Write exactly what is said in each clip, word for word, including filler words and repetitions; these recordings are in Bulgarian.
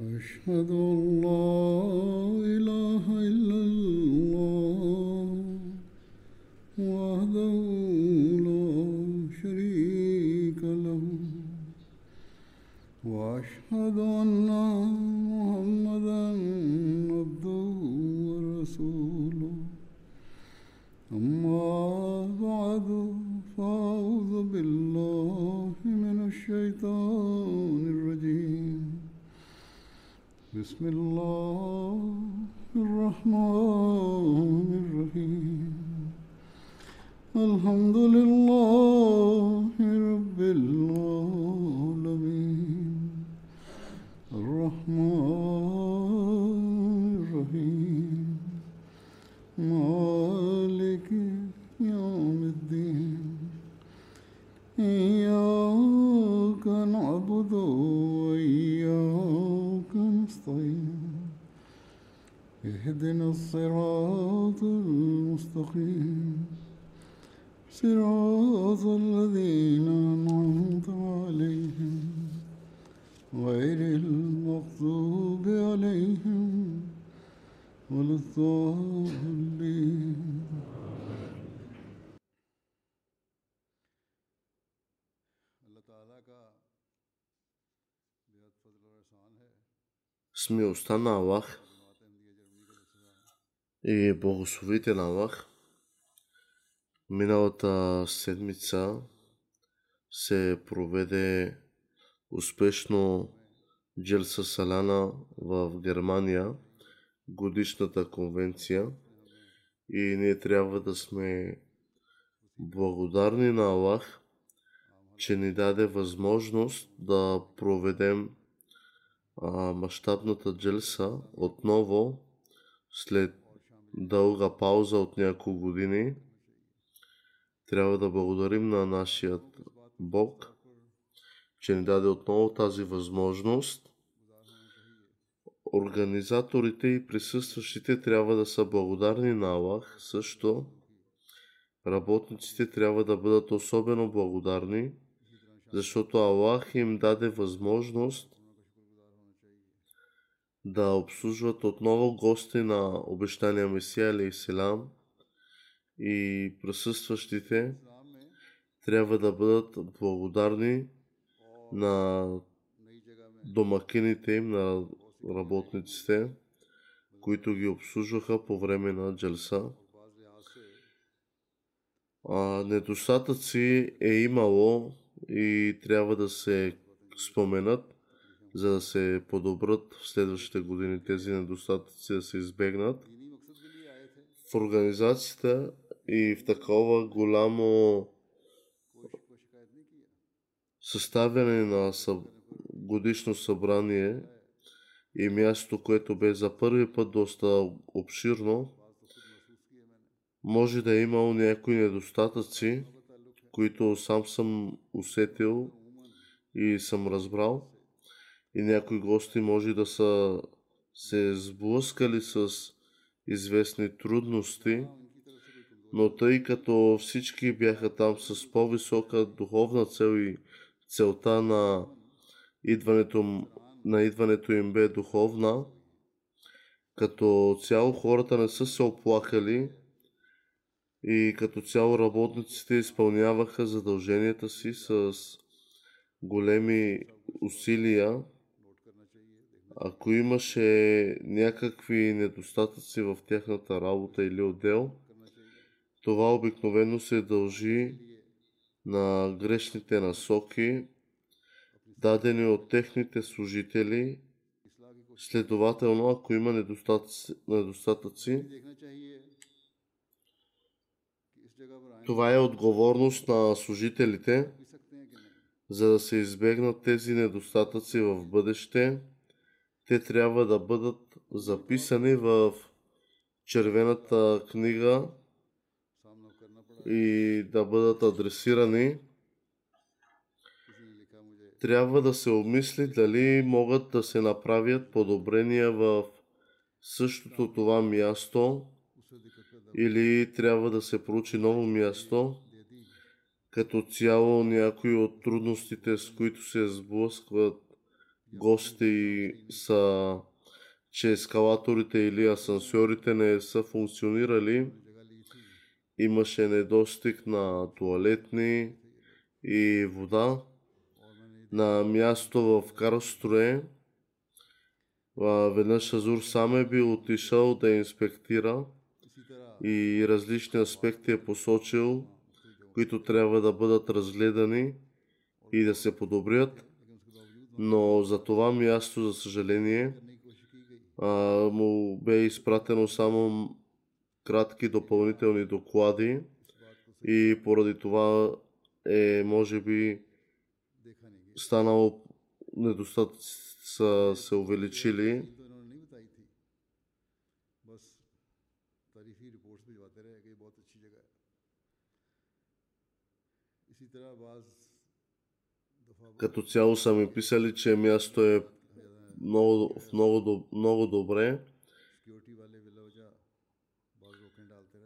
أشهد أن لا إله إلا الله وحده لا شريك له وأشهد أن محمدا عبده ورسوله أما بعد فأعوذ بالله من الشيطان الرجيم بسم الله الرحمن الرحيم الحمد لله رب العالمين الرحمن الرحيم مالك يوم الدين إياك نعبد وإياك اهدنا الصراط المستقيم صراط الذين أنعمت عليهم غير المغضوب عليهم ولا الضالين. Смилостта на Аллах и благословите на Аллах. Миналата седмица се проведе успешно Джалса Салана в Германия, годишната конвенция, и ние трябва да сме благодарни на Аллах, че ни даде възможност да проведем мащабната джелса отново след дълга пауза от няколко години. Трябва да благодарим на нашия Бог, че ни даде отново тази възможност. Организаторите и присъстващите трябва да са благодарни на Аллах също. Работниците трябва да бъдат особено благодарни, защото Аллах им даде възможност да обслужват отново гости на обещания Месия алейхиссалам, и присъстващите трябва да бъдат благодарни на домакините им, на работниците, които ги обслужваха по време на джалса. А, недостатъци е имало и трябва да се споменат, за да се подобрят в следващите години тези недостатъци, да се избегнат. В организацията и в такова голямо съставяне на годишно събрание и място, което бе за първи път доста обширно, може да е имало някои недостатъци, които сам съм усетил и съм разбрал. И някои гости може да са се сблъскали с известни трудности, но тъй като всички бяха там с по-висока духовна цел и целта на идването, на идването им бе духовна, като цяло хората не са се оплакали и като цяло работниците изпълняваха задълженията си с големи усилия. Ако имаше някакви недостатъци в тяхната работа или отдел, това обикновено се дължи на грешните насоки, дадени от техните служители. Следователно, ако има недостатъци, недостатъци, това е отговорност на служителите, за да се избегнат тези недостатъци в бъдеще. Те трябва да бъдат записани в червената книга и да бъдат адресирани. Трябва да се обмисли дали могат да се направят подобрения в същото това място или трябва да се проучи ново място. Като цяло някои от трудностите, с които се сблъскват гости са, че ескалаторите или асансьорите не са функционирали. Имаше недостиг на тоалетни и вода. На място в Карлсруе веднъж Азур сам е бил отишъл да инспектира и различни аспекти е посочил, които трябва да бъдат разгледани и да се подобрят. Но за това място, за съжаление, му бе изпратено само кратки допълнителни доклади и поради това е, може би, станало недостатъци са се увеличили. Като цяло са ми писали, че място е много, много, много добре.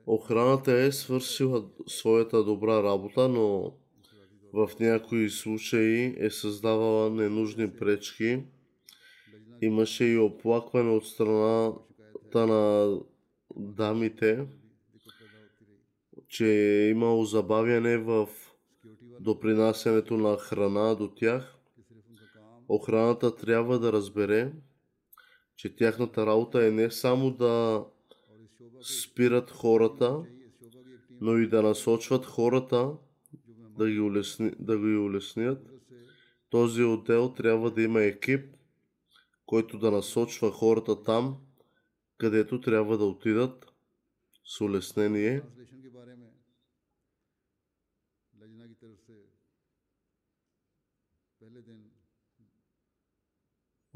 Охраната е свършила своята добра работа, но в някои случаи е създавала ненужни пречки. Имаше и оплакване от страната на дамите, че е имало забавяне в допринасянето на храна до тях. Охраната трябва да разбере, че тяхната работа е не само да спират хората, но и да насочват хората, да ги, улесни, да ги улеснят. Този отдел трябва да има екип, който да насочва хората там, където трябва да отидат с улеснение.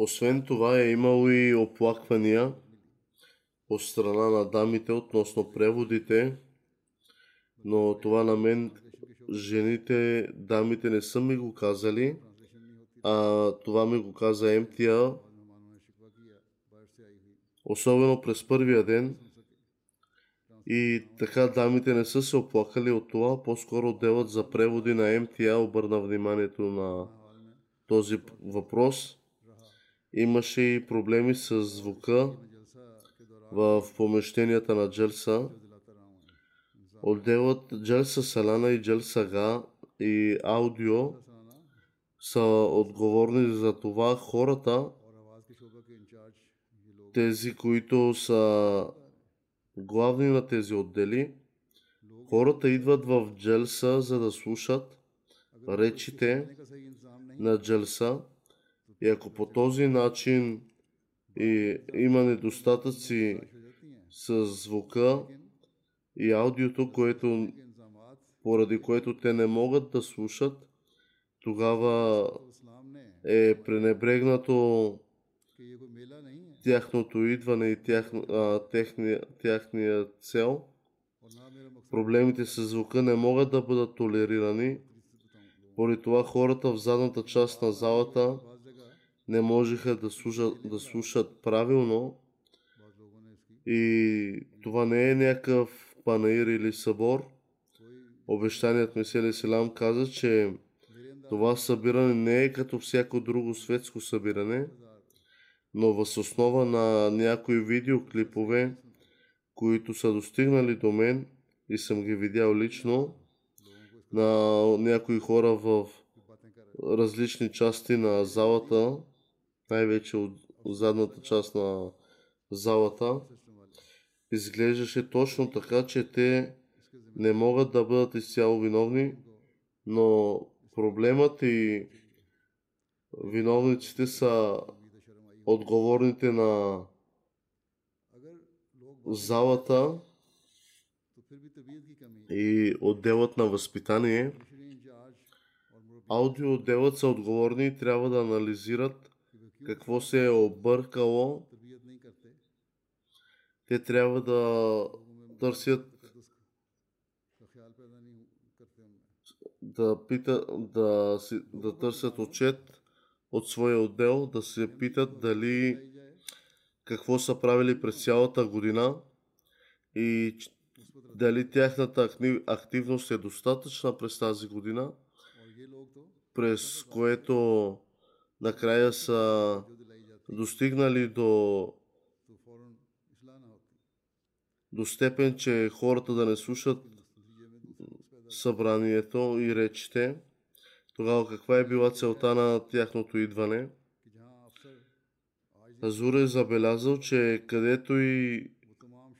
Освен това е имало и оплаквания от страна на дамите относно преводите, но това на мен жените, дамите не са ми го казали, а това ми го каза М Т А. Особено през първия ден. И така дамите не са се оплакали от това, по-скоро делът за преводи на М Т А обърна вниманието на този въпрос. Имаше и проблеми с звука в помещенията на Джалса. Отделът Джалса Салана и Джалса Га и аудио са отговорни за това хората, тези, които са главни на тези отдели, хората идват в Джалса, за да слушат речите на Джалса. И ако по този начин и има недостатъци с звука и аудиото, което, поради което те не могат да слушат, тогава е пренебрегнато тяхното идване и тях, а, техния, техния цел. Проблемите с звука не могат да бъдат толерирани. Поради това хората в задната част на залата не можеха да слушат, да слушат правилно. И това не е някакъв панаир или събор. Обещаният Месия Селам каза, че това събиране не е като всяко друго светско събиране, но въз основа на някои видеоклипове, които са достигнали до мен и съм ги видял лично, на някои хора в различни части на залата, най-вече от задната част на залата, изглеждаше точно така, че те не могат да бъдат изцяло виновни, но проблемът и виновниците са отговорните на залата и отделът на възпитание. Аудио отделът са отговорни и трябва да анализират какво се е объркало. Те трябва да търсят, да, пита, да, си, да търсят отчет от своя отдел, да се питат дали какво са правили през цялата година и дали тяхната активност е достатъчна през тази година, през което накрая са достигнали до, до степен, че хората да не слушат събранието и речите. Тогава каква е била целта на тяхното идване? Азур е забелязал, че където и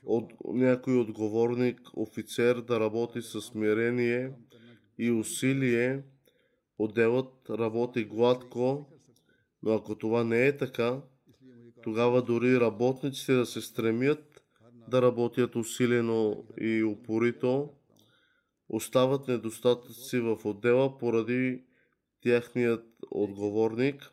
от, някой отговорник, офицер да работи със смирение и усилие, отделът работи гладко, но ако това не е така, тогава дори работниците да се стремят да работят усилено и упорито, остават недостатъци в отдела поради тяхният отговорник.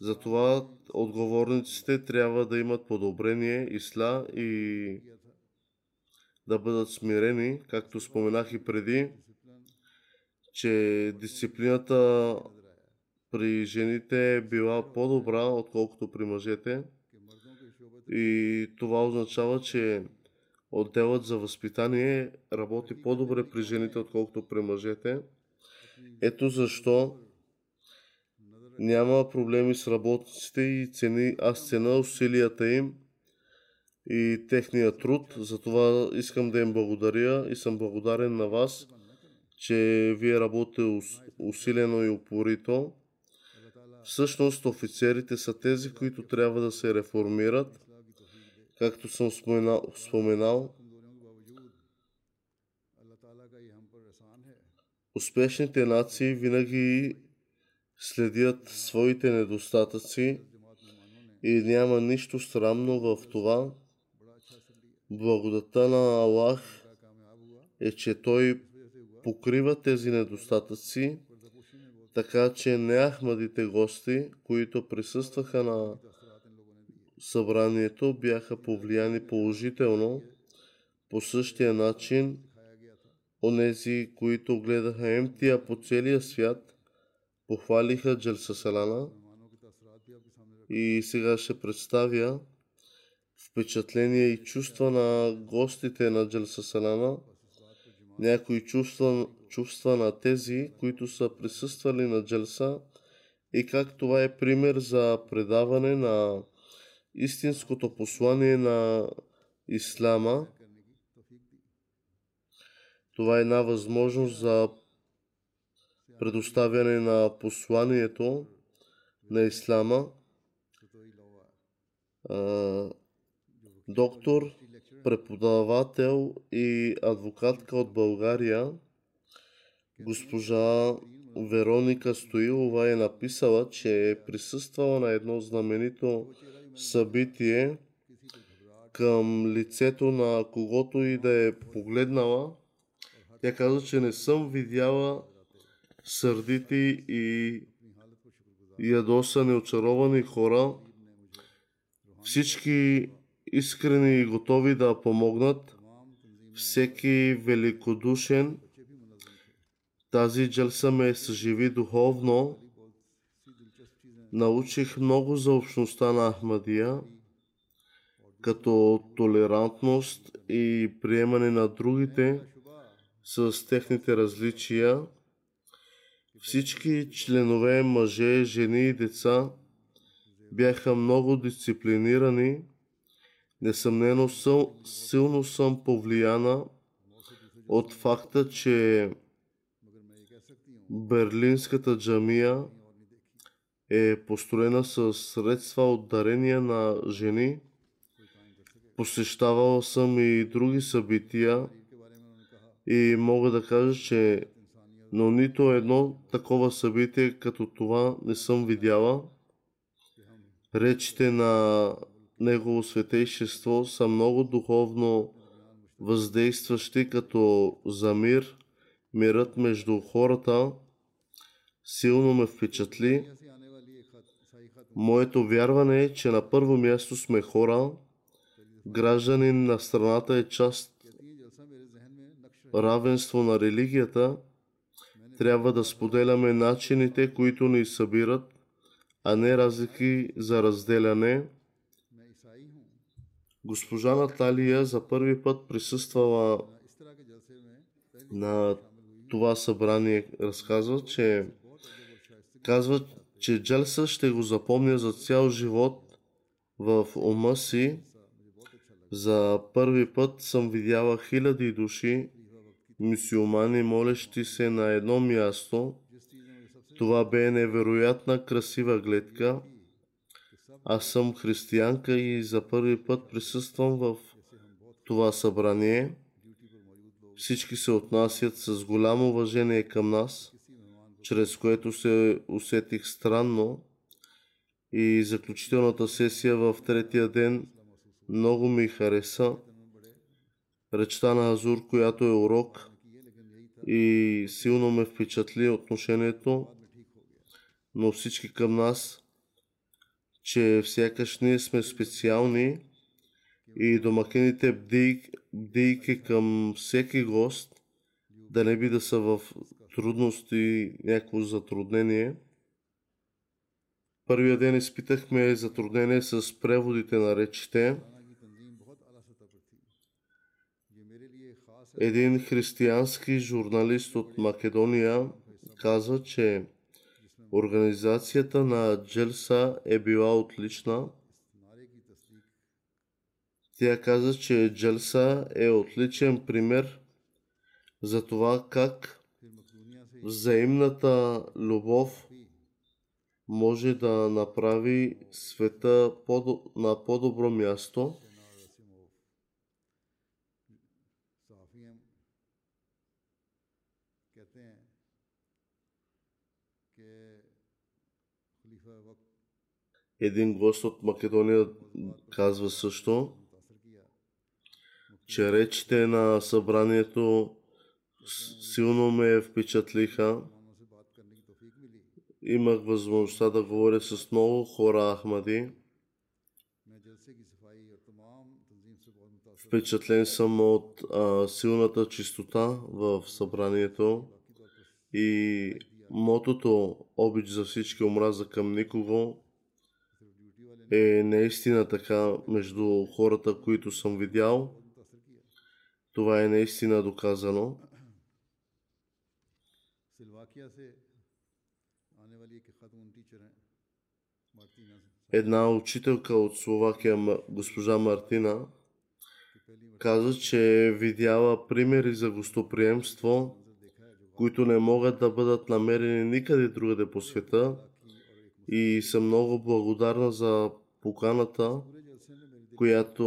Затова отговорниците трябва да имат подобрение, исла и да бъдат смирени, както споменах и преди, че дисциплината при жените е била по-добра, отколкото при мъжете. И това означава, че отделът за възпитание работи по-добре при жените, отколкото при мъжете. Ето защо няма проблеми с работниците и цени, аз цена усилията им и техния труд. Затова искам да им благодаря и съм благодарен на вас, че вие работите усилено и упорито. Всъщност офицерите са тези, които трябва да се реформират. Както съм споменал, споменал, успешните нации винаги следят своите недостатъци и няма нищо срамно в това. Благодата на Аллах е, че Той покрива тези недостатъци, така че неахмадите гости, които присъстваха на събранието, бяха повлияни положително. По същия начин, онези, които гледаха МТА по целия свят, похвалиха Джалса Салана. И сега ще представя впечатления и чувства на гостите на Джалса Салана, някои чувства, чувства на тези, които са присъствали на Джалса, и как това е пример за предаване на истинското послание на Ислама. Това е една възможност за предоставяне на посланието на Ислама. А, доктор, преподавател и адвокатка от България, госпожа Вероника Стоилова е написала, че е присъствала на едно знаменито събитие, към лицето на когото и да е погледнала. Тя казва, че не съм видяла сърдити и ядосани, очаровани хора. Всички искрени и готови да помогнат. Всеки великодушен. Тази джалса ме съживи духовно. Научих много за общността на Ахмадия, като толерантност и приемане на другите с техните различия. Всички членове, мъже, жени и деца бяха много дисциплинирани. Несъмнено съл, силно съм повлияна от факта, че Берлинската джамия е построена с средства от дарения на жени. Посещавал съм и други събития и мога да кажа, че но нито едно такова събитие като това не съм видяла. Речите на Негово Светейшество са много духовно въздействащи, като за мир, мирът между хората силно ме впечатли. Моето вярване е, че на първо място сме хора. Гражданин на страната е част равенство на религията. Трябва да споделяме начините, които ни събират, а не разлики за разделяне. Госпожа Наталия за първи път присъствала на това събрание. Разказва, че Казва, че Джалса ще го запомня за цял живот в ума си. За първи път съм видяла хиляди души мюсюлмани, молещи се на едно място. Това бе невероятна красива гледка. Аз съм християнка и за първи път присъствам в това събрание. Всички се отнасят с голямо уважение към нас, чрез което се усетих странно. И заключителната сесия в третия ден много ми хареса. Речта на Азур, която е урок, и силно ме впечатли отношението на всички към нас, че всякаш ние сме специални и домакините бдий, бдийки към всеки гост, да не би да са в трудности, някакво затруднение. Първия ден изпитахме затруднение с преводите на речите. Един християнски журналист от Македония каза, че организацията на Джалса е била отлична. Тя каза, че Джалса е отличен пример за това как взаимната любов може да направи света на по-добро място. Един гост от Македония казва също, че речите на събранието силно ме впечатлиха. Имах възможността да говоря с много хора ахмади. Впечатлен съм от а, силната чистота в събранието и мотото обич за всички, омраза към никого е наистина така между хората, които съм видял. Това е наистина доказано. Една учителка от Словакия, госпожа Мартина, каза, че е видяла примери за гостоприемство, които не могат да бъдат намерени никъде другаде по света, и съм много благодарна за поканата, която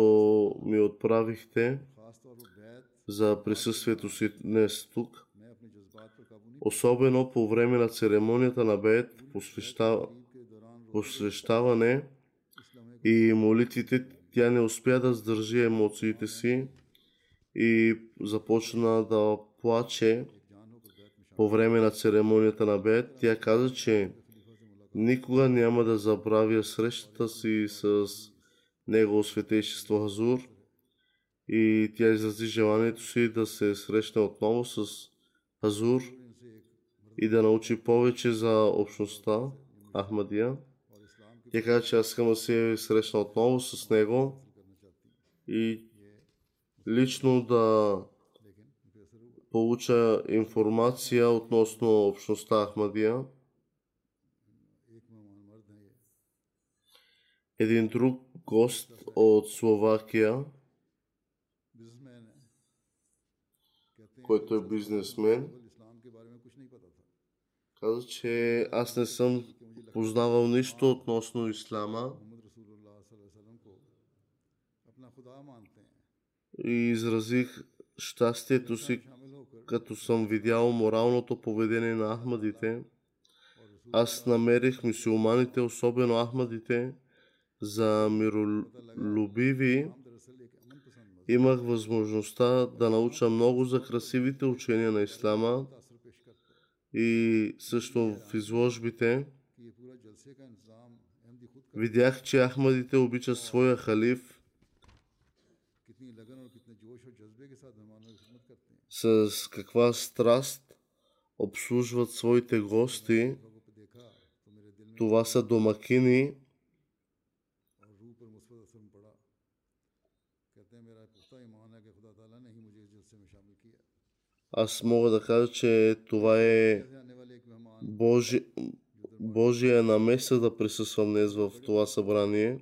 ми отправихте за присъствието си днес тук. Особено по време на церемонията на бед, посвещаване и молитвите, тя не успя да сдържи емоциите си и започна да плаче по време на церемонията на бед. Тя каза, че никога няма да забравя срещата си с Негово Светейшество Азур, и тя изрази желанието си да се срещне отново с Азур и да научи повече за общността Ахмадия. Тя каза, че аз искам да се срещна отново с него и лично да получа информация относно общността Ахмадия. Един друг гост от Словакия, който е бизнесмен, каза, че аз не съм познавал нищо относно ислама и изразих щастието си, като съм видял моралното поведение на ахмадите. Аз намерих мюсюлманите, особено ахмадите, за миролюбиви. Имах възможността да науча много за красивите учения на ислама и също в изложбите. Видях, че ахмадите обичат своя халиф с каква страст обслужват своите гости. Това са домакини. Аз мога да кажа, че това е Божи... Божия намеса да присъствам днес в това събрание.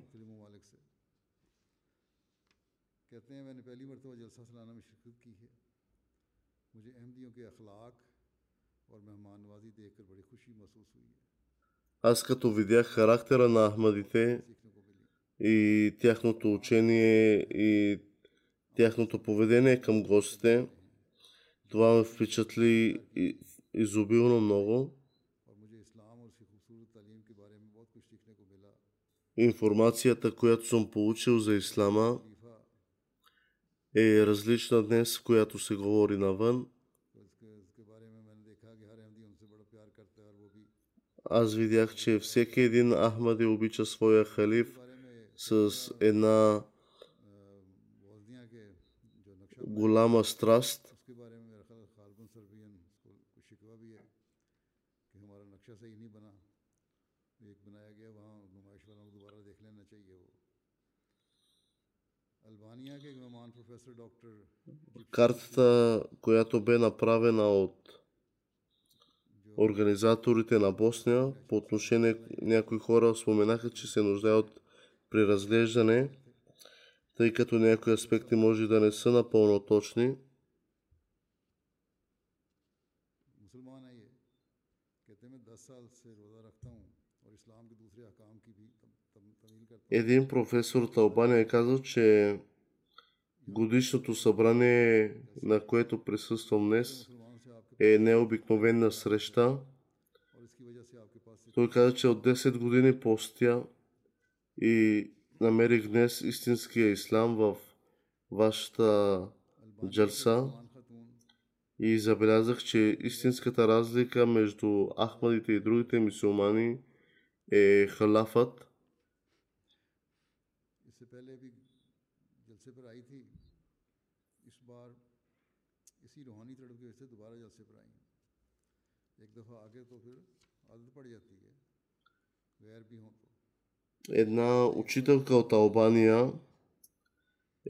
Аз като видях характера на ахмадите и тяхното учение и тяхното поведение към гостите, това ме впечатли изобилно много. Информацията, която съм получил за ислама, е различна днес, която се говори навън. Аз видях, че всеки един ахмади обича своя халиф с една голяма страст. Картата, която бе направена от организаторите на Босния по отношение някои хора споменаха, че се нуждаят при разглеждане, тъй като някои аспекти може да не са напълно точни. Един професор от Албания е казал, че годишното събрание, на което присъствам днес, е необикновена среща. Той каза, че от десет години постя и намерих днес истинския ислам в вашата джалса и забелязах, че истинската разлика между ахмадите и другите мюсюлмани е халафът. Една учителка от Албания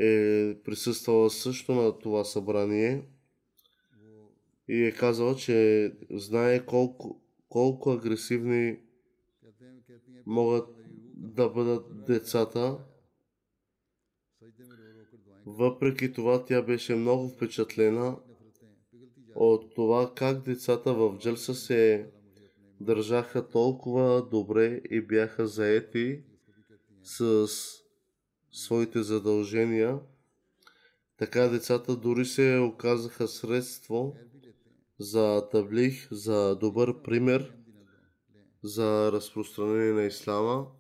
е присъствала също на това събрание и е казала, че знае колко, колко агресивни могат да бъдат децата. Въпреки това, тя беше много впечатлена от това как децата в джалса се държаха толкова добре и бяха заети с своите задължения. Така децата дори се оказаха средство за таблих, за добър пример, за разпространение на ислама.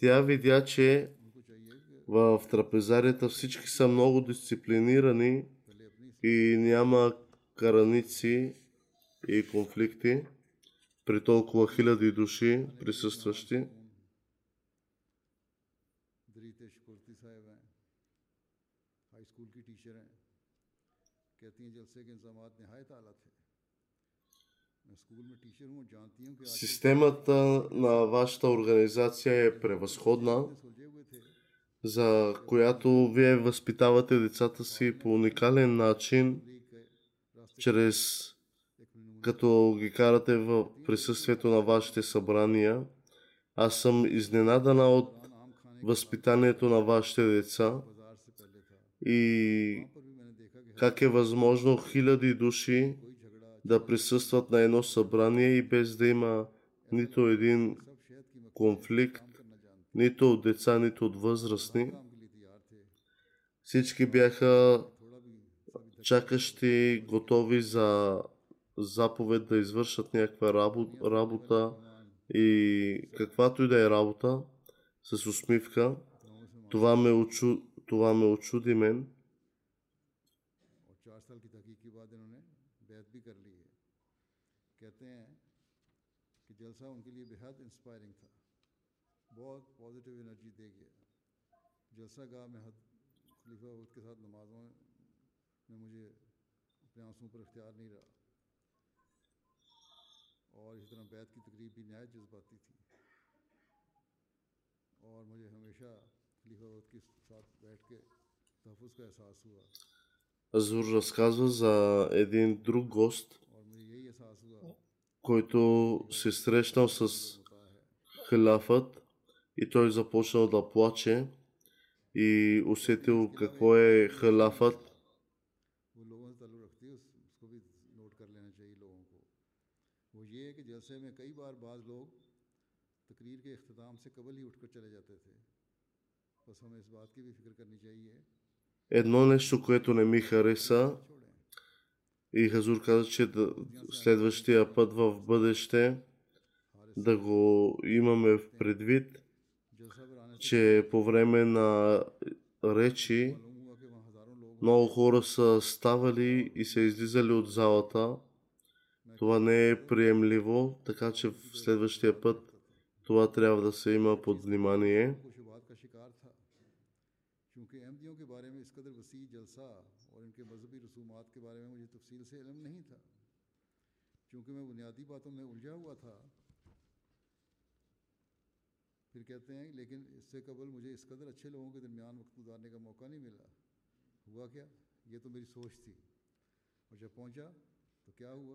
Тя видя, че в трапезарията всички са много дисциплинирани и няма караници и конфликти при толкова хиляди души присъстващи. Системата на вашата организация е превъзходна, за която вие възпитавате децата си по уникален начин, чрез като ги карате в присъствието на вашите събрания. Аз съм изненадана от възпитанието на вашите деца и как е възможно хиляди души да присъстват на едно събрание и без да има нито един конфликт, нито от деца, нито от възрастни. Всички бяха чакащи, готови за заповед да извършат някаква работа и каквато и да е работа, с усмивка. Това ме учу, това ме учуди мен. Азур разказва за един друг гост, който се срещнал с халафът и той започнал да плаче и усетил какво е халафът. Едно нещо, което не ми хареса, и Хазур каза, че следващия път в бъдеще да го имаме в предвид, че по време на речи много хора са ставали и са излизали от залата. Това не е приемливо, така че в следващия път това трябва да се има под внимание.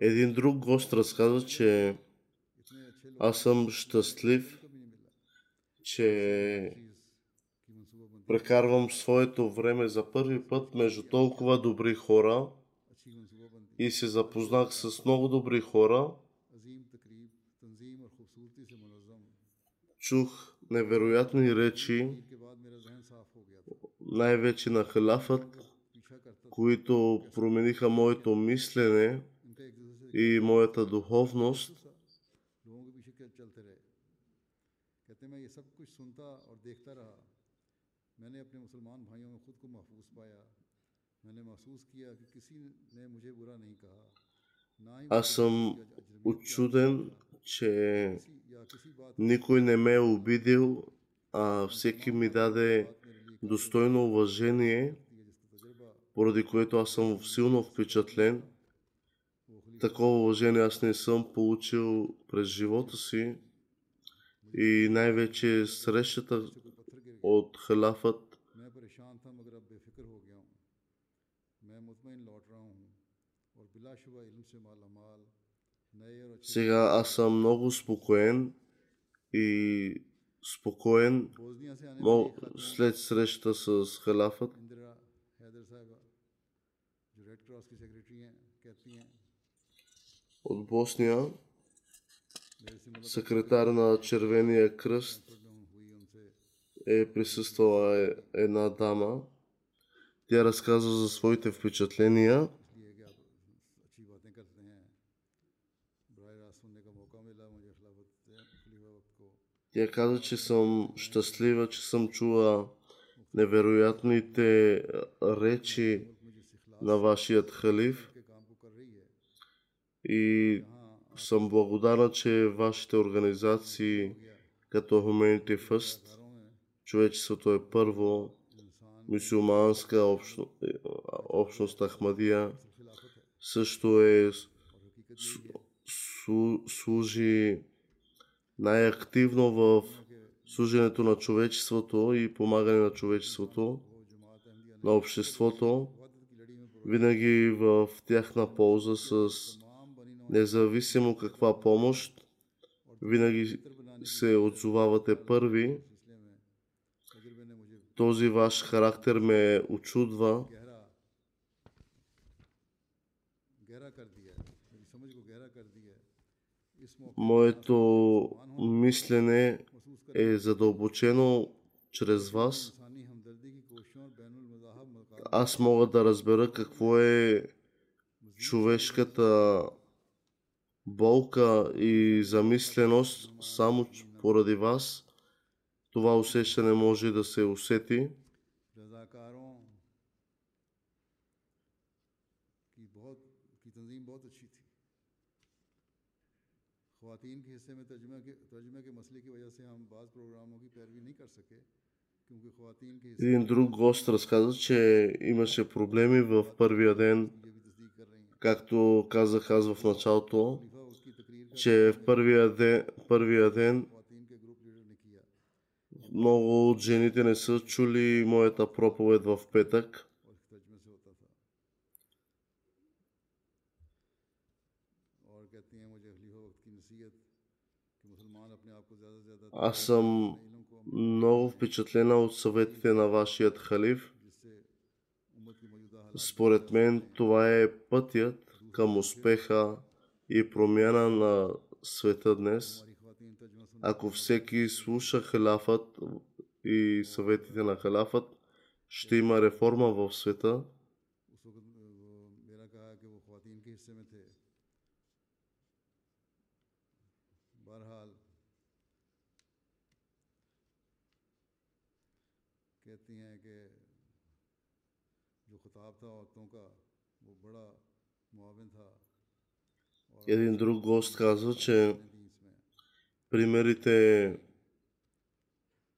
Един друг гост разказва, че аз съм щастлив, че прекарвам своето време за първи път между толкова добри хора и се запознах с много добри хора. Чух невероятни речи, най-вече на халафът, които промениха моето мислене и моята духовност. Аз съм учуден, че никой не ме е обидил, а всеки ми даде достойно уважение, поради което аз съм силно впечатлен. Такова уважение аз не съм получил през живота си и най-вече срещата от халафът. Сега аз съм много спокоен и спокоен след среща с халафът. От Босния, секретар на Червения кръст, е присъствала една дама. Тя разказва за своите впечатления. Тя каза, че съм щастлива, че съм чула невероятните речи на вашият халиф и съм благодарна, че вашите организации като Humanity First, човечеството е първо, мюсюлманска общност, общност Ахмадия също е служи най-активно в служенето на човечеството и помагане на човечеството, на обществото, винаги в тяхна полза с независимо каква помощ, винаги се отзовавате първи. Този ваш характер ме очудва. Моето мислене е задълбочено чрез вас. Аз мога да разбера какво е човешката болка и замисленост само поради вас. Това усещане може да се усети. Един друг гост разказа, че имаше проблеми в първия ден, както казах аз в началото, че в първия ден, първия ден много от жените не са чули моята проповед в петък. Аз съм много впечатлена от съветите на вашият халиф. Според мен това е пътят към успеха и промяна на света днес. Ако всеки слуша халафът и съветите на халафът, ще има реформа в света. Един друг гост казва, че примерите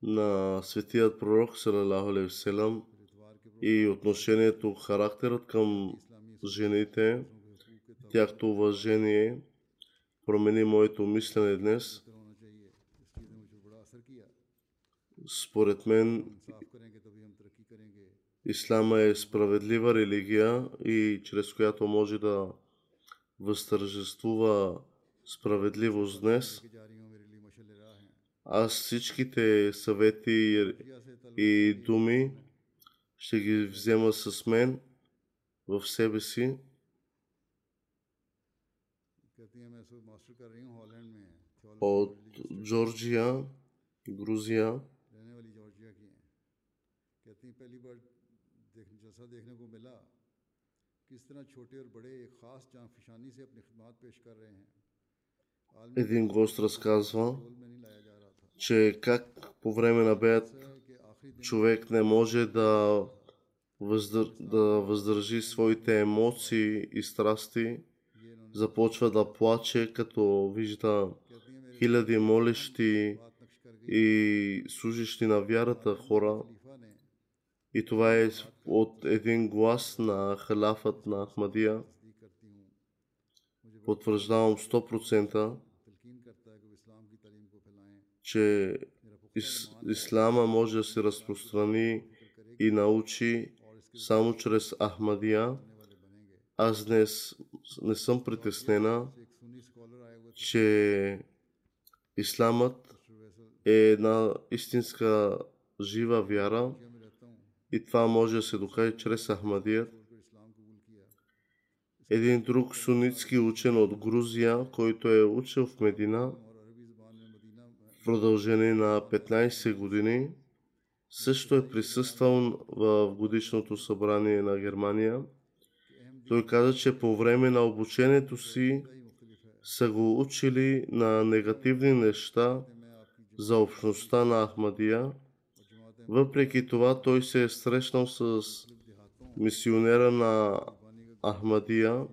на светият пророк салалаху алейхи ва салям и отношението, характерът към жените, тяхто уважение промени моето мислене днес. Според мен Ислама е справедлива религия, и чрез която може да възтържествува справедливост днес. Аз всичките съвети и думи ще ги взема с мен в себе си. От Джорджия, Грузия, един гост разказва, че как по време на бед човек не може да, въздър... да въздържи своите емоции и страсти, започва да плаче, като вижда хиляди молещи и служещи на вярата хора. И това е от един глас на халафът на Ахмадия. Потвърждавам сто процента, че ис- Ислама може да се разпространи и научи само чрез Ахмадия. Аз днес не съм притеснена, че Исламът е една истинска жива вяра. И това може да се докаже чрез Ахмадия. Един друг сунитски учен от Грузия, който е учил в Медина в продължение на петнайсет години, също е присъствал в годишното събрание на Германия. Той каза, че по време на обучението си са го учили на негативни неща за общността на Ахмадия. Въпреки това, той се е срещнал с мисионера на Ахмадия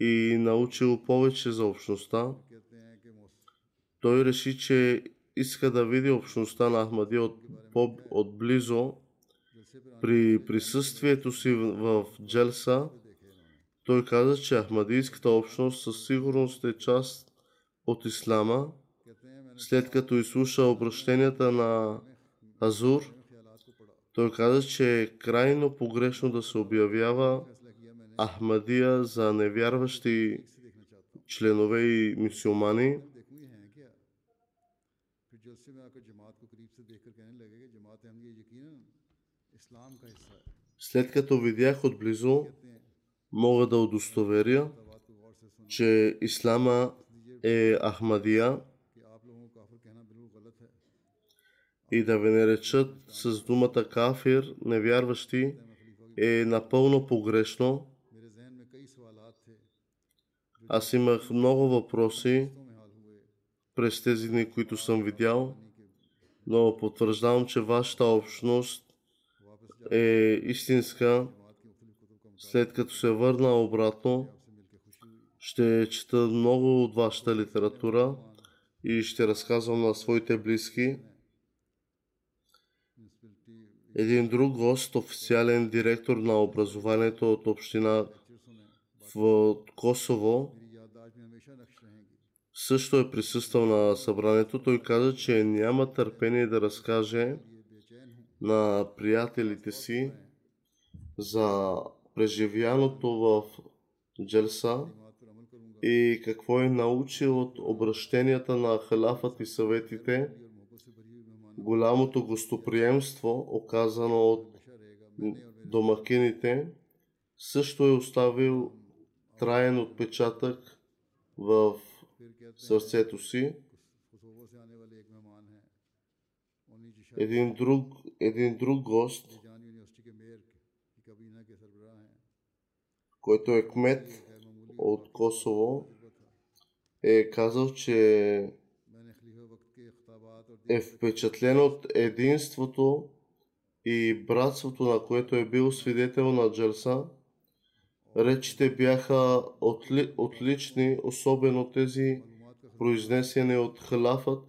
и научил повече за общността. Той реши, че иска да види общността на Ахмадия от, по, отблизо. При присъствието си в Джалса, той каза, че ахмадийската общност със сигурност е част от Ислама. След като изслуша обращенията на Азур, той каза, че е крайно погрешно да се обявява Ахмадия за невярващи членове и мюсюлмани. След като видях отблизо, мога да удостоверя, че Ислама е Ахмадия. И да ви наречат с думата кафир, невярващи, е напълно погрешно. Аз имах много въпроси през тези дни, които съм видял, но потвърждавам, че вашата общност е истинска. След като се върна обратно, ще чета много от вашата литература и ще разказвам на своите близки. Един друг гост, официален директор на образованието от община в Косово, също е присъствал на събранието. Той каза, че няма търпение да разкаже на приятелите си за преживяното в Джалса и какво е научил от обращенията на халафът и съветите, голямото гостоприемство, оказано от домакините, също е оставил траен отпечатък в сърцето си. Един друг, един друг гост, който е кмет от Косово, е казал, че е впечатлен от единството и братството, на което е бил свидетел на Джалса. Речите бяха отли, отлични, особено тези произнесени от халафът.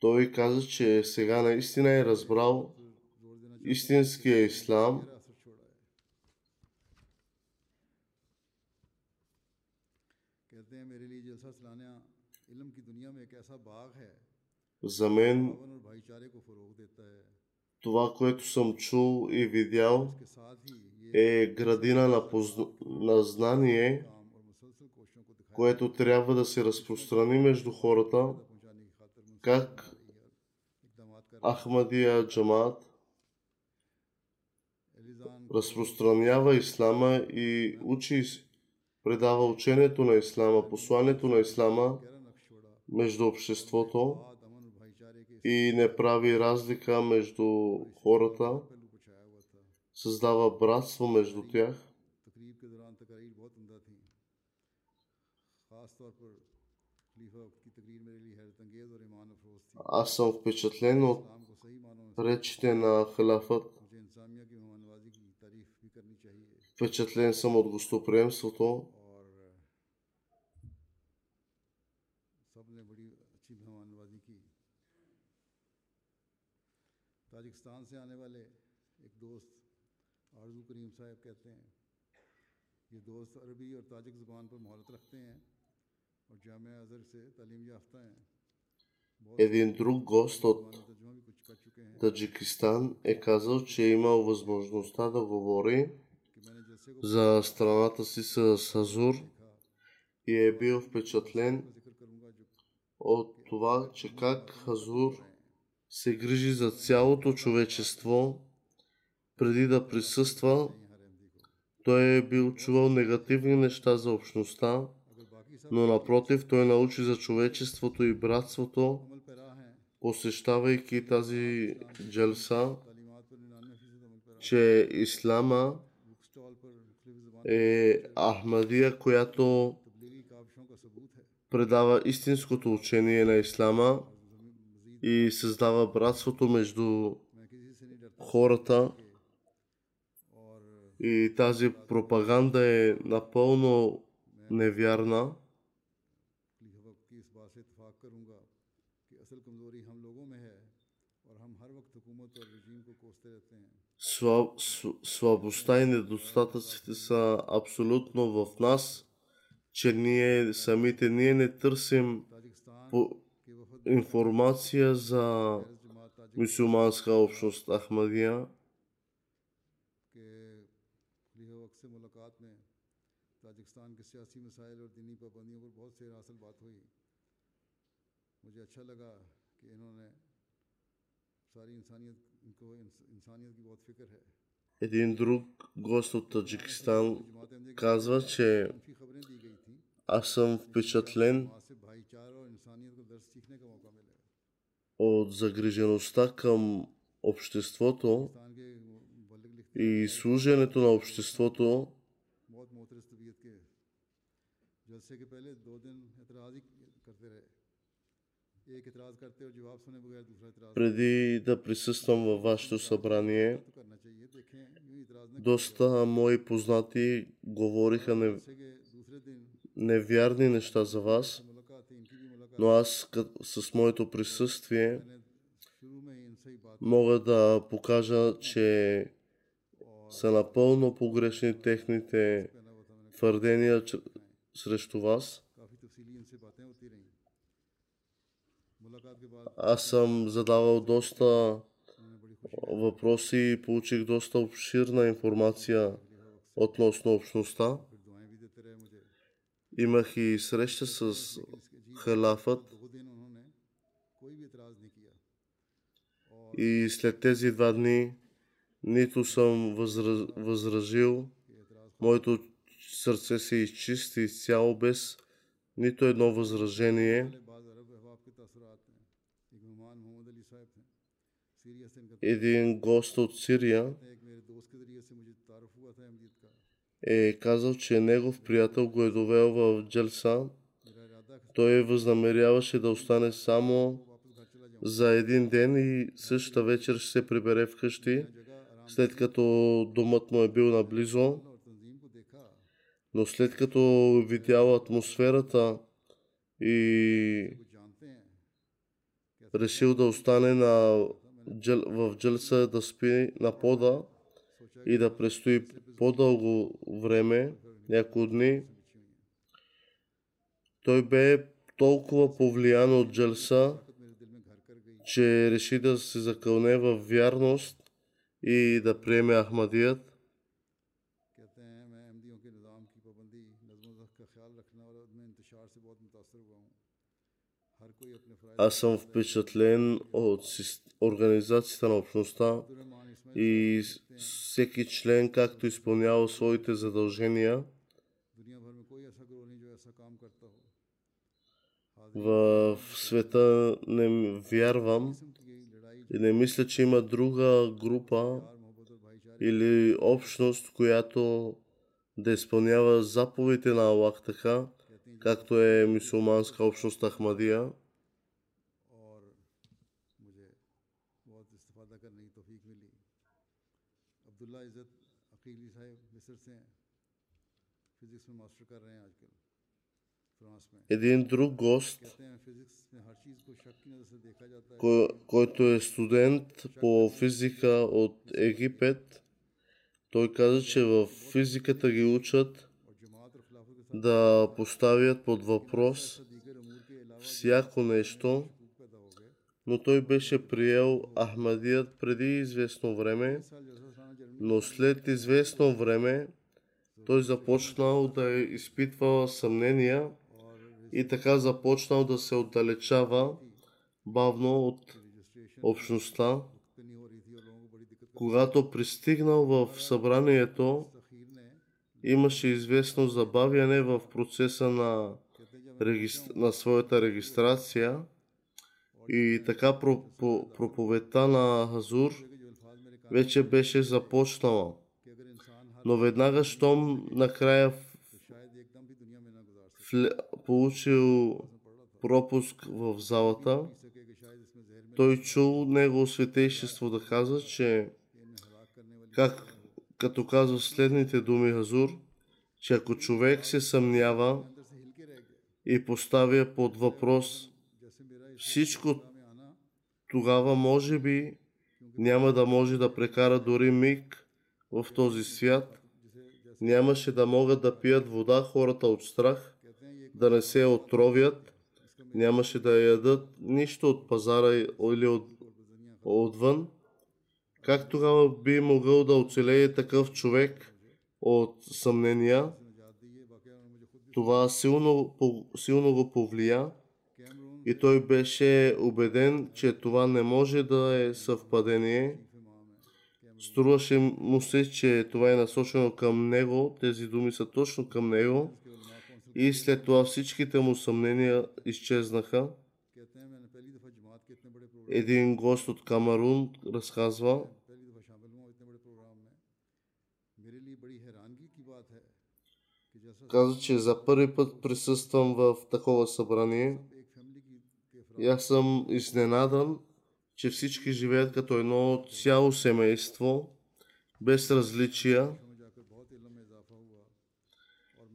Той каза, че сега наистина е разбрал истинския ислам. За мен това, което съм чул и видял, е градина на, позна... на знание, което трябва да се разпространи между хората, как Ахмадия Джамаат разпространява ислама и учи, предава учението на ислама, посланието на ислама между обществото и не прави разлика между хората, създава братство между тях. Аз съм впечатлен от речите на халафът. Впечатлен съм от гостоприемството. Един друг гост от Таджикистан е казал, че е имал възможността да говори за страната си с Азур и е бил впечатлен от това, че как Азур се грижи за цялото човечество. Преди да присъства, той е бил чувал негативни неща за общността, но напротив, той научи за човечеството и братството, посещавайки тази джалса, че ислама е Ахмадия, която предава истинското учение на ислама и създава братството между хората. И тази пропаганда е напълно невярна. Слаб, слабостта и недостатъците са абсолютно в нас, че ние самите ние не търсим по- информация за мюсюлманска общност Ахмадия. Един друг гост от Таджикистан казва, че аз съм впечатлен от загрижеността към обществото и служенето на обществото. Преди да присъствам във вашето събрание, доста мои познати говориха нев... невярни неща за вас, но аз с моето присъствие мога да покажа, че са напълно погрешни техните твърдения срещу вас. Аз съм задавал доста въпроси и получих доста обширна информация относно общността. Имах и среща с халафът и след тези два дни нито съм възра... възражил, моето сърце се изчисти изцяло без нито едно възражение. Един гост от Сирия е казал, че негов приятел го е довел в Джалса. Той възнамеряваше да остане само за един ден и същата вечер ще се прибере вкъщи, след като домът му е бил наблизо. Но след като видял атмосферата и решил да остане на джел, в Джалса, да спи на пода и да престои по-дълго време, няколко дни, той бе толкова повлиян от Джалса, че реши да се закълне в вярност и да приеме Ахмадият. Аз съм впечатлен от организацията на общността и всеки член както изпълнява своите задължения. В света не вярвам и не мисля, че има друга група или общност, която да изпълнява заповедите на Аллах така, както е мюсюлманска общност Ахмадия. Един друг гост, кой, който е студент по физика от Египет, той каза, че в физиката ги учат да поставят под въпрос всяко нещо, но той беше приел Ахмадият преди известно време, но след известно време той започнал да изпитва съмнения и така започнал да се отдалечава бавно от общността. Когато пристигнал в събранието, имаше известно забавяне в процеса на, регистр... на своята регистрация и така проповедта на Азур вече беше започнала. Но веднага, щом накрая вля... получил пропуск в залата, той чул Негово Светейшество да каза, че как като казва следните думи Азур, че ако човек се съмнява и поставя под въпрос всичко, тогава може би няма да може да прекара дори миг в този свят. Нямаше да могат да пият вода хората от страх, да не се отровят, нямаше да ядат нищо от пазара или от, отвън. Как тогава би могъл да оцелее такъв човек от съмнения? Това силно, силно го повлия и той беше убеден, че това не може да е съвпадение. Струваше му се, че това е насочено към него, тези думи са точно към него и след това всичките му съмнения изчезнаха. Един гост от Камерун разказва, каза, че за първи път присъствам в такова събрание и аз съм изненадан, че всички живеят като едно цяло семейство, без различия.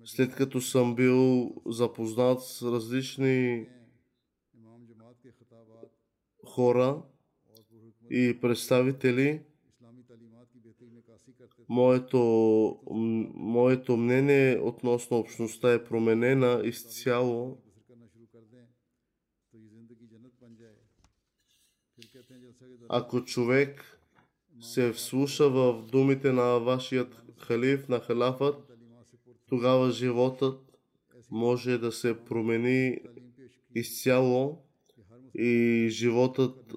След като съм бил запознат с различни хора и представители, моето, моето мнение относно общността е променена изцяло. Ако човек се вслуша в думите на вашият халиф, на халафът, тогава животът може да се промени изцяло и животът,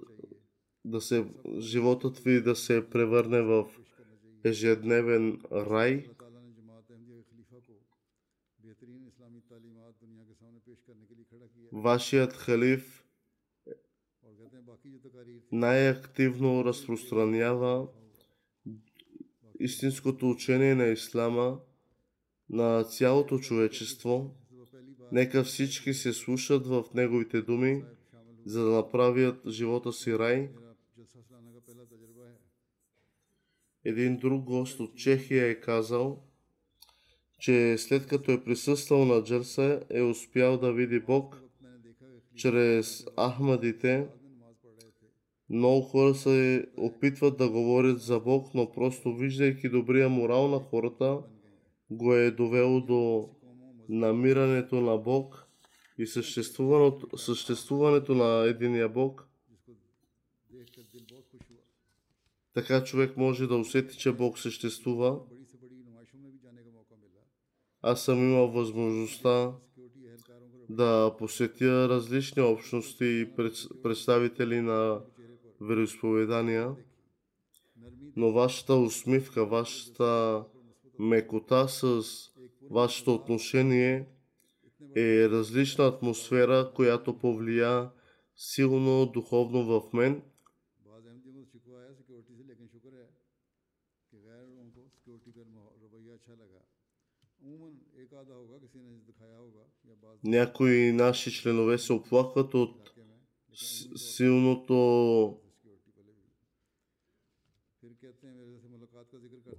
да се, животът ви да се превърне в ежедневен рай. Вашият халиф най-активно разпространява истинското учение на Ислама на цялото човечество. Нека всички се слушат в неговите думи, за да направят живота си рай. Един друг гост от Чехия е казал, че след като е присъствал на джалса, е успял да види Бог чрез ахмадите. Много хора се опитват да говорят за Бог, но просто виждайки добрия морал на хората, го е довело до намирането на Бог и съществуването, съществуването на единия Бог. Така човек може да усети, че Бог съществува. Аз съм имал възможността да посетя различни общности и представители на вероизповедания, но вашата усмивка, вашата мекота с вашето отношение е различна атмосфера, която повлия силно духовно в мен. Някои наши членове се оплакват от силното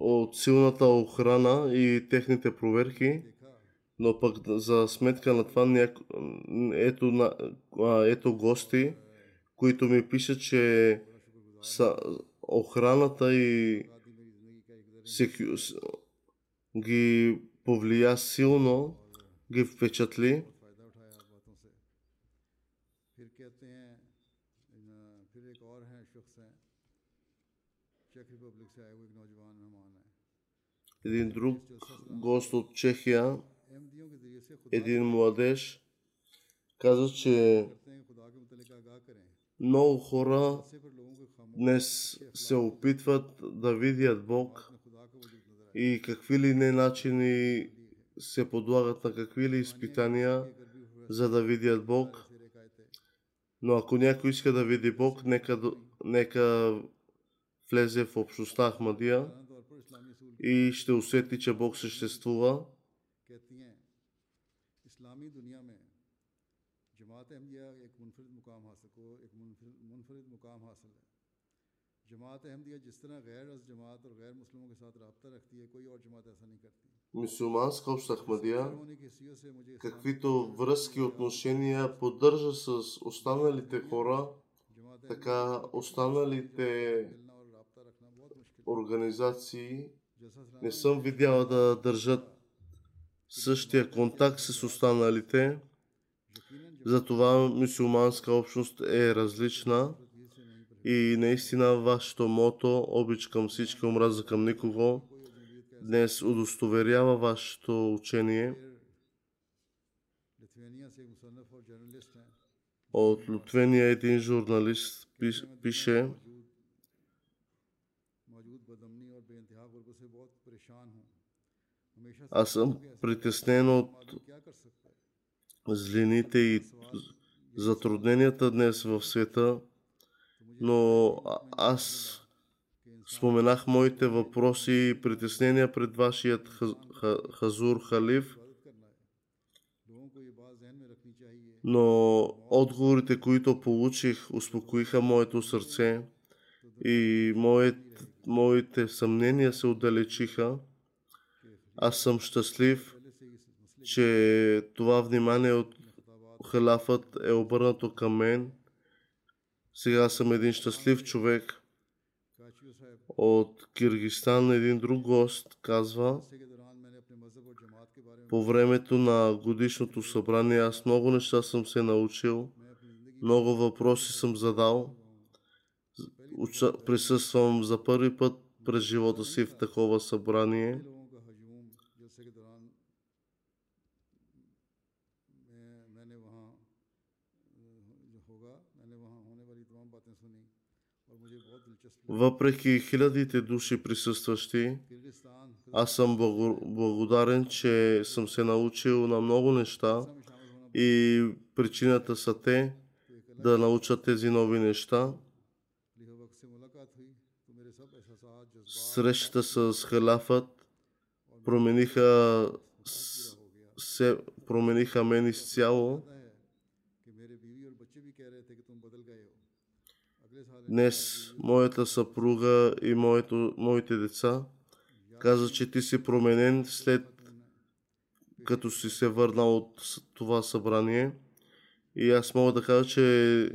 от силната охрана и техните проверки, но пък за сметка на това няко... ето, на... ето гости, които ми пишат, че са... охраната и секю... ги повлия силно, ги впечатли. Един друг гост от Чехия, един младеж, каза, че много хора днес се опитват да видят Бог и какви ли не начини се подлагат на какви ли изпитания, за да видят Бог. Но ако някой иска да види Бог, нека, нека влезе в общността Ахмадия и ще усети, че Бог съществува. Мюсюлманска общност Ахмадия, каквито връзки и отношения поддържа с останалите хора, така останалите организации не съм видяла да държат същия контакт с останалите. Затова мюсюлманска общност е различна и наистина вашето мото „Обич към всички, омраза към никого“ днес удостоверява вашето учение. От Литвения един журналист пише: аз съм притеснен от злините и затрудненията днес в света, но аз споменах моите въпроси и притеснения пред вашият хазур халиф, но отговорите, които получих, успокоиха моето сърце и моите, моите съмнения се отдалечиха. Аз съм щастлив, че това внимание от халафът е обърнато към мен. Сега съм един щастлив човек. От Киргизстан един друг гост казва: по времето на годишното събрание аз много неща съм се научил, много въпроси съм задал. Присъствам за първи път през живота си в такова събрание. Въпреки хилядите души присъстващи, аз съм благодарен, че съм се научил на много неща и причината са те да научат тези нови неща. Срещата с халафът промениха, се промениха мен изцяло. Днес моята съпруга и моето, моите деца каза, че ти си променен след като си се върнал от това събрание. И аз мога да кажа, че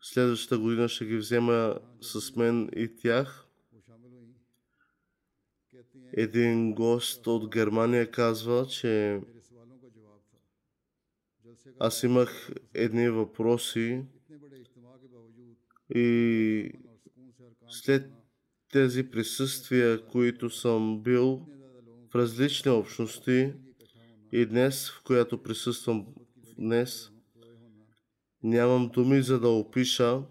следващата година ще ги взема с мен и тях. Един гост от Германия казва, че аз имах едни въпроси и след тези присъствия, които съм бил в различни общности и днес, в която присъствам днес, нямам думи за да опиша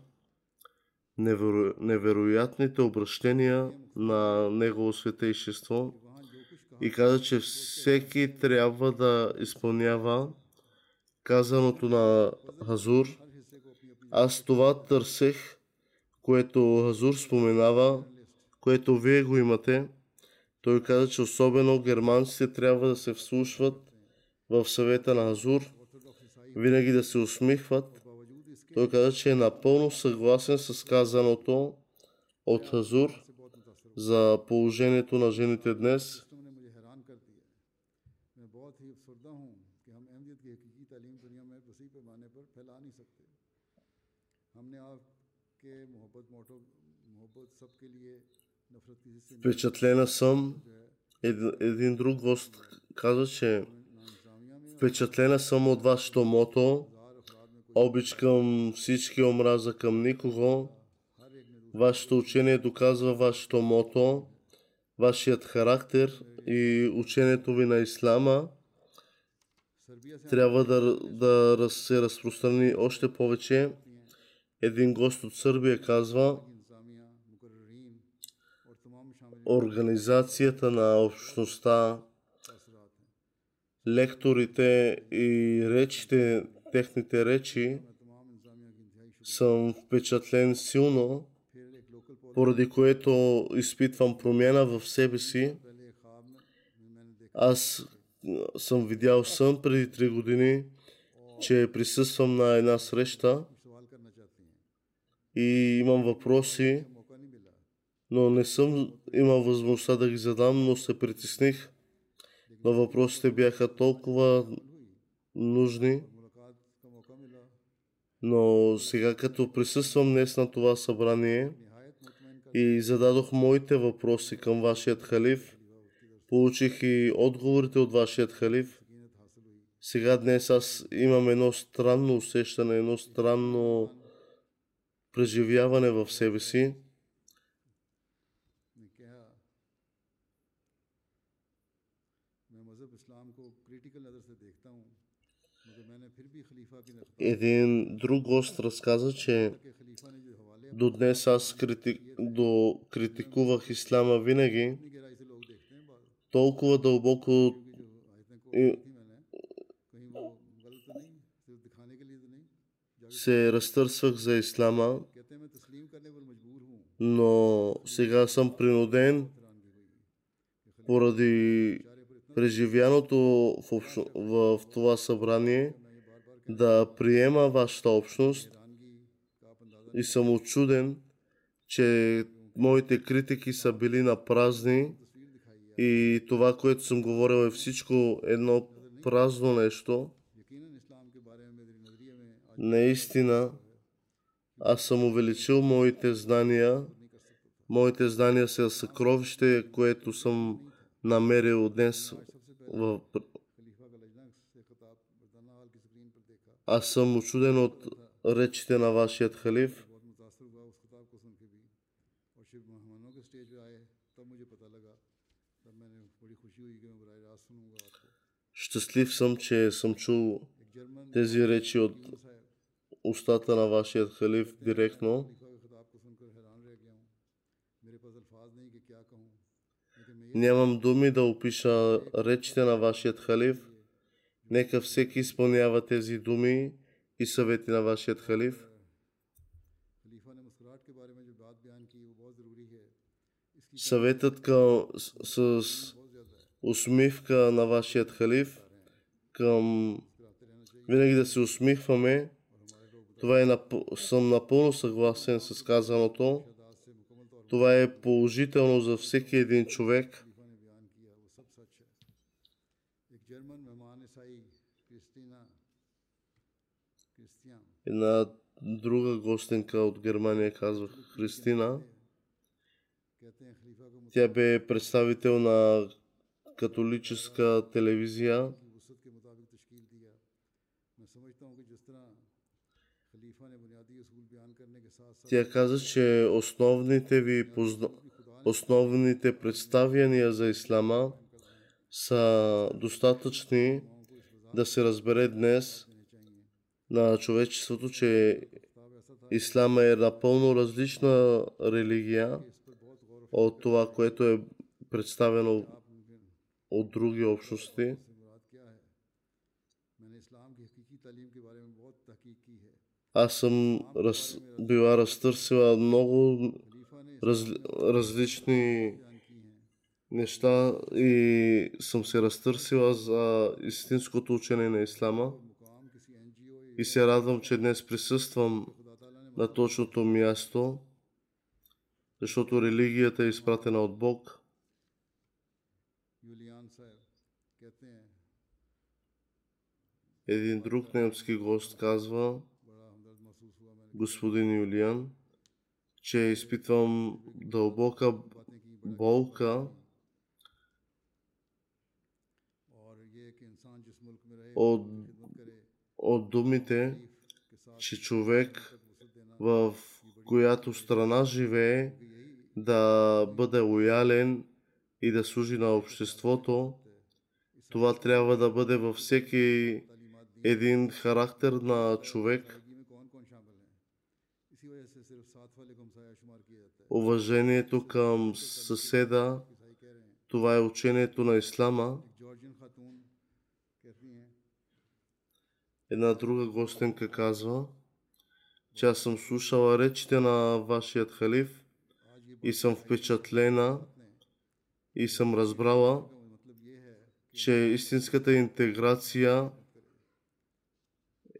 неверо... невероятните обращения на Негово Светейшество и каза, че всеки трябва да изпълнява казаното на Азур. Аз това търсех, което Азур споменава, което вие го имате. Той каза, че особено германците трябва да се вслушват в съвета на Азур, винаги да се усмихват. Той каза, че е напълно съгласен с казаното от Азур за положението на жените днес. Впечатлена съм. Един, един друг гост каза, че впечатлена съм от вашето мото. Обич към всички, омраза към никого. Вашето учение доказва вашето мото, вашият характер и учението ви на Ислама трябва да, да се разпространи още повече. Един гост от Сърбия казва, организацията на общността, лекторите и речите, техните речи, съм впечатлен силно, поради което изпитвам промяна в себе си. Аз съм видял сън преди три години, че присъствам на една среща и имам въпроси, но не съм имал възможността да ги задам, но се притесних. Но въпросите бяха толкова нужни. Но сега, като присъствам днес на това събрание и зададох моите въпроси към вашият халиф, получих и отговорите от вашият халиф. Сега днес аз имам едно странно усещане, едно странно преживяване в себе си. Един друг гост разказа, че до днес аз крити... до... критикувах Ислама винаги. Толкова дълбоко се разтърсвах за Ислама, но сега съм принуден поради преживяното в, общ... в това събрание да приема вашата общност и съм учуден, че моите критики са били на празни и това, което съм говорил, е всичко едно празно нещо. Наистина, аз съм увеличил моите знания. Моите знания са съкровище, което съм намерил днес в... Аз съм учуден от речите на вашият халиф. Щастлив съм, че съм чул тези речи от устата на вашият халиф директно. Нямам думи да опиша речите на вашият халиф. Нека всеки изпълнява тези думи и съвети на вашият халиф. Съветът към, с, с усмивка на вашият халиф, към винаги да се усмихваме. Това е, съм напълно съгласен с казаното. Това е положително за всеки един човек. Една друга гостенка от Германия, казва Христина. Тя бе представител на католическа телевизия. Тя каза, че основните ви позна... основните представяния за ислама са достатъчни да се разбере днес на човечеството, че ислама е напълно различна религия от това, което е представено от други общности. Аз съм раз, била разтърсила много раз, различни неща и съм се разтърсила за истинското учение на ислама. И се радвам, че днес присъствам на точното място, защото религията е изпратена от Бог. Един друг немски гост казва, господин Юлиан, че изпитвам дълбока болка от, от думите, че човек в която страна живее да бъде лоялен и да служи на обществото. Това трябва да бъде във всеки един характер на човек. Уважението към съседа, това е учението на ислама. Една друга гостенка казва, че аз съм слушала речите на вашият халиф и съм впечатлена и съм разбрала, че истинската интеграция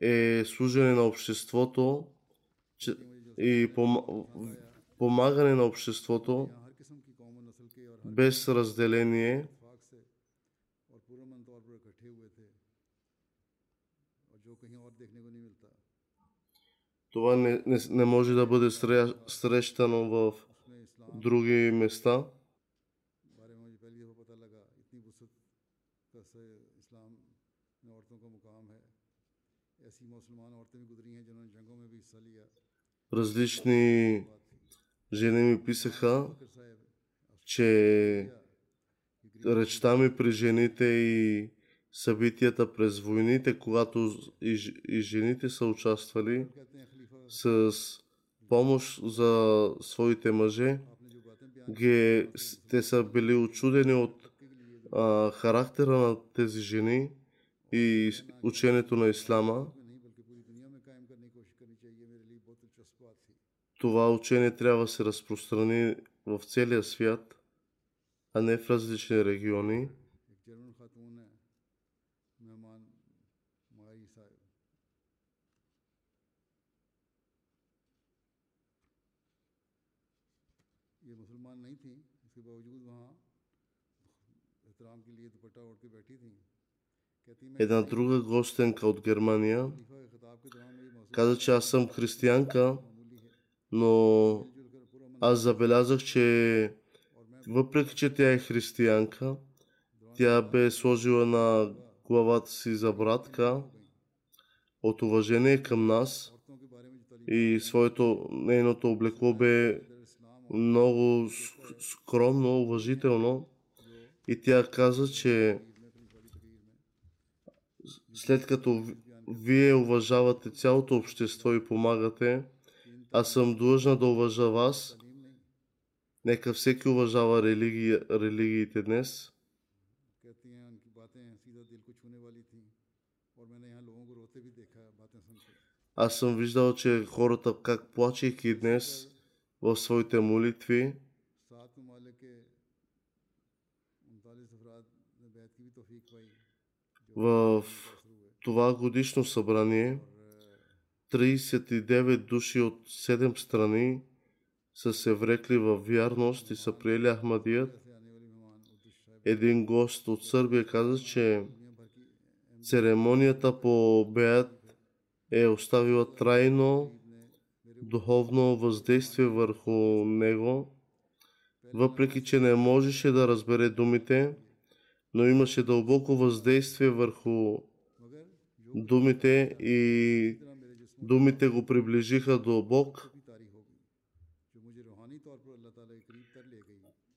е служене на обществото и помагане на обществото без разделение. Това не, не, не може да бъде срещано в други места. Различни жени ми писаха, че речта ми при жените и събитията през войните, когато и жените са участвали с помощ за своите мъже, ги, те са били учудени от а, характера на тези жени и учението на ислама. Това учение трябва да се разпространи в целия свят, а не в различни региони. Една друга гостенка от Германия каза, че аз съм християнка, но аз забелязах, че въпреки, че тя е християнка, тя бе сложила на главата си забрадка от уважение към нас и своето нейното облекло бе много скромно, уважително и тя каза, че след като вие уважавате цялото общество и помагате. Аз съм длъжна да уважа вас. Нека всеки уважава религии, религиите днес. Аз съм виждал, че хората, как плачейки днес в своите молитви, в това годишно събрание тридесет и девет души от седем страни са се врекли във вярност и са приели Ахмадият. Един гост от Сърбия каза, че церемонията по беят е оставила трайно духовно въздействие върху него, въпреки че не можеше да разбере думите, но имаше дълбоко въздействие върху думите и думите го приближиха до Бог,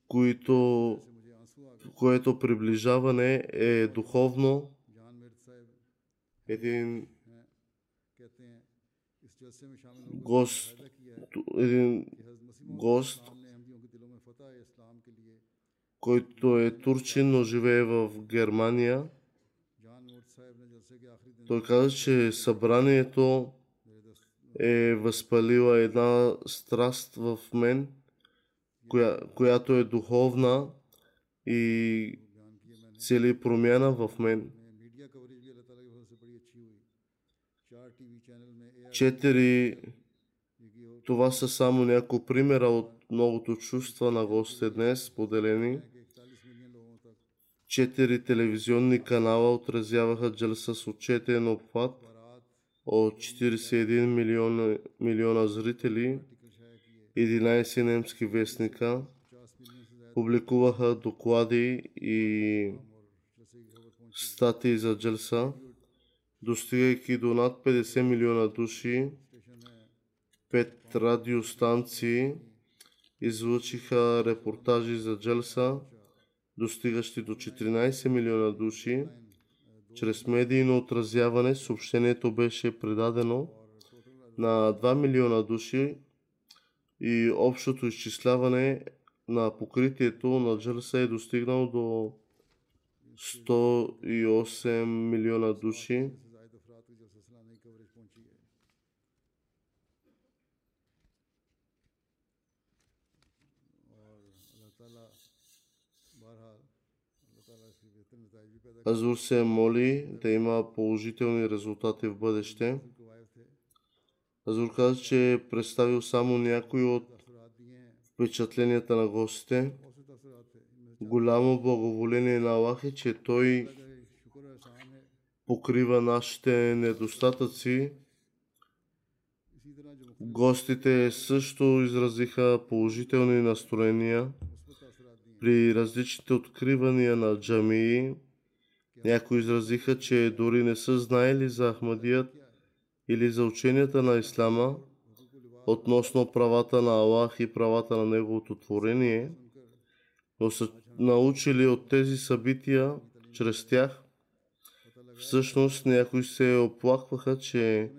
което, което приближаване е духовно. Един гост, един гост, който е турчин, но живее в Германия. Той каза, че събранието е възпалила една страст в мен, коя, която е духовна и цели промяна в мен. Четири, това са само някои примера от многото чувства на гостите днес, поделени. Четири телевизионни канала отразяваха джалса с отчетен обхват от четиридесет и един милиона зрители. единадесет немски вестника публикуваха доклади и статии за джалса, достигайки до над петдесет милиона души. Пет радиостанции излъчиха репортажи за джалса, достигащи до четиринадесет милиона души. Чрез медийно отразяване съобщението беше предадено на два милиона души и общото изчисляване на покритието на джалса е достигнало до сто и осем милиона души. Азур се моли да има положителни резултати в бъдеще. Азур каза, че е представил само някои от впечатленията на гостите. Голямо благоволение на Аллах е, че Той покрива нашите недостатъци. Гостите също изразиха положителни настроения при различните откривания на джамии. Някои изразиха, че дори не са знаели за Ахмадият или за ученията на Ислама относно правата на Аллах и правата на Неговото творение, но са научили от тези събития чрез тях. Всъщност някои се оплакваха, че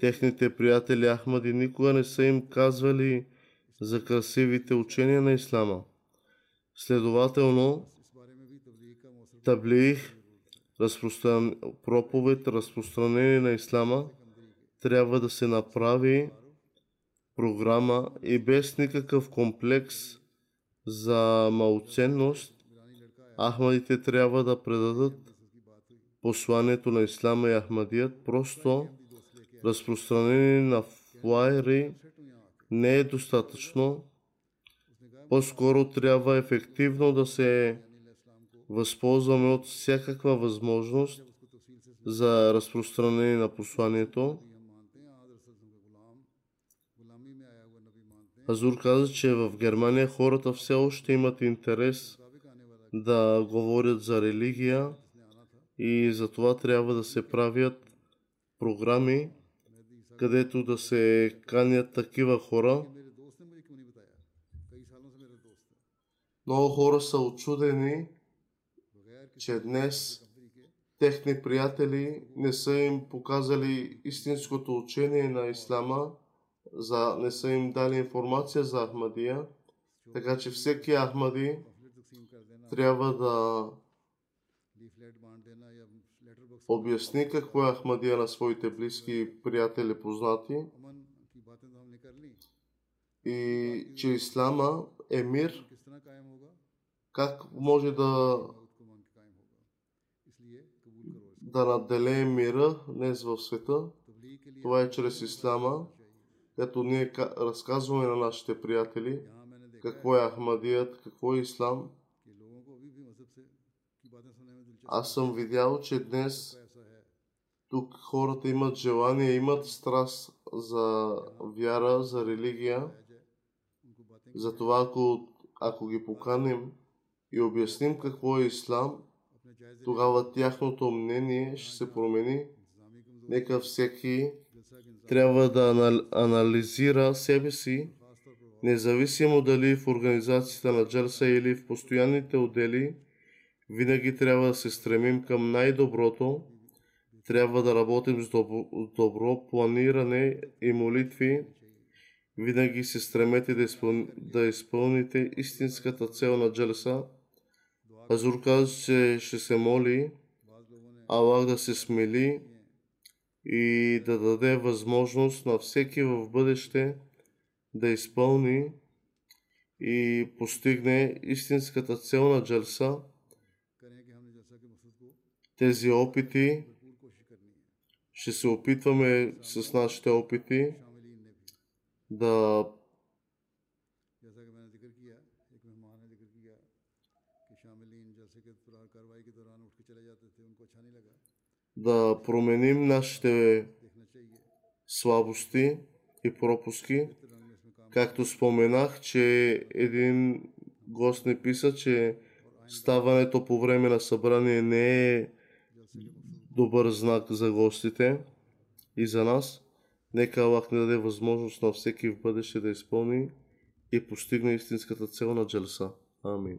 техните приятели Ахмади никога не са им казвали за красивите учения на Ислама. Следователно, таблих, разпростран... проповед, разпространение на Ислама трябва да се направи програма и без никакъв комплекс за малоценност. Ахмадите трябва да предадат посланието на Ислама и Ахмадият. Просто разпространение на флайери не е достатъчно. По-скоро трябва ефективно да се възползваме от всякаква възможност за разпространение на посланието. Азур каза, че в Германия хората все още имат интерес да говорят за религия и за това трябва да се правят програми, където да се канят такива хора. Много хора са учудени, че днес техни приятели не са им показали истинското учение на Ислама, за не са им дали информация за Ахмадия. Така че всеки Ахмади трябва да обясни какво е Ахмадия на своите близки, приятели, познати. И че Ислама е мир, как може да да наделее мира днес в света. Това е чрез Ислама, като ние разказваме на нашите приятели какво е Ахмадият, какво е Ислам. Аз съм видял, че днес тук хората имат желание, имат страст за вяра, за религия. Затова ако, ако ги поканим и обясним какво е Ислам, тогава тяхното мнение ще се промени. Нека всеки трябва да анализира себе си, независимо дали в организацията на Джалса или в постоянните отдели. Винаги трябва да се стремим към най-доброто. Трябва да работим с добро, добро планиране и молитви. Винаги се стремете да, изпъл... да изпълните истинската цел на Джалса. Азур каза, че ще се моли Аллах да се смили и да даде възможност на всеки в бъдеще да изпълни и постигне истинската цел на Джалса. Тези опити ще се опитваме с нашите опити да да променим нашите слабости и пропуски. Както споменах, че един гост ни писа, че ставането по време на събрание не е добър знак за гостите и за нас. Нека Аллах не даде възможност на всеки в бъдеще да изпълни и постигне истинската цел на Джалса. Амин.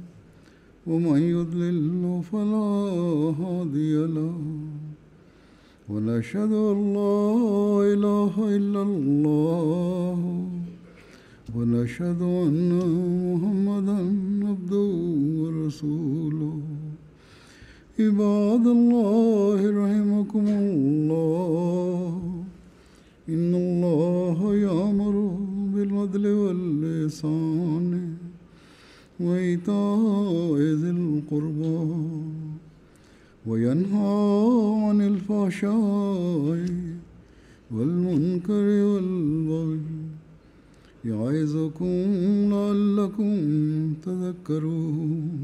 ومن يضلل فلا هادي له ونشهد أن لا إله إلا الله ونشهد أن محمدا عبده ورسوله. عباد الله رحمكم الله، إن الله يأمر بالعدل والإحسان وإيتاء ذي القربى وينهى عن الفحشاء والمنكر والبغي يعظكم لعلكم تذكرون.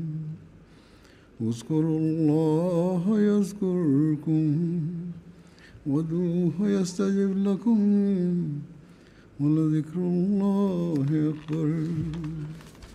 اذكروا الله يذكركم وادعوه يستجب لكم ولذكر الله أكبر.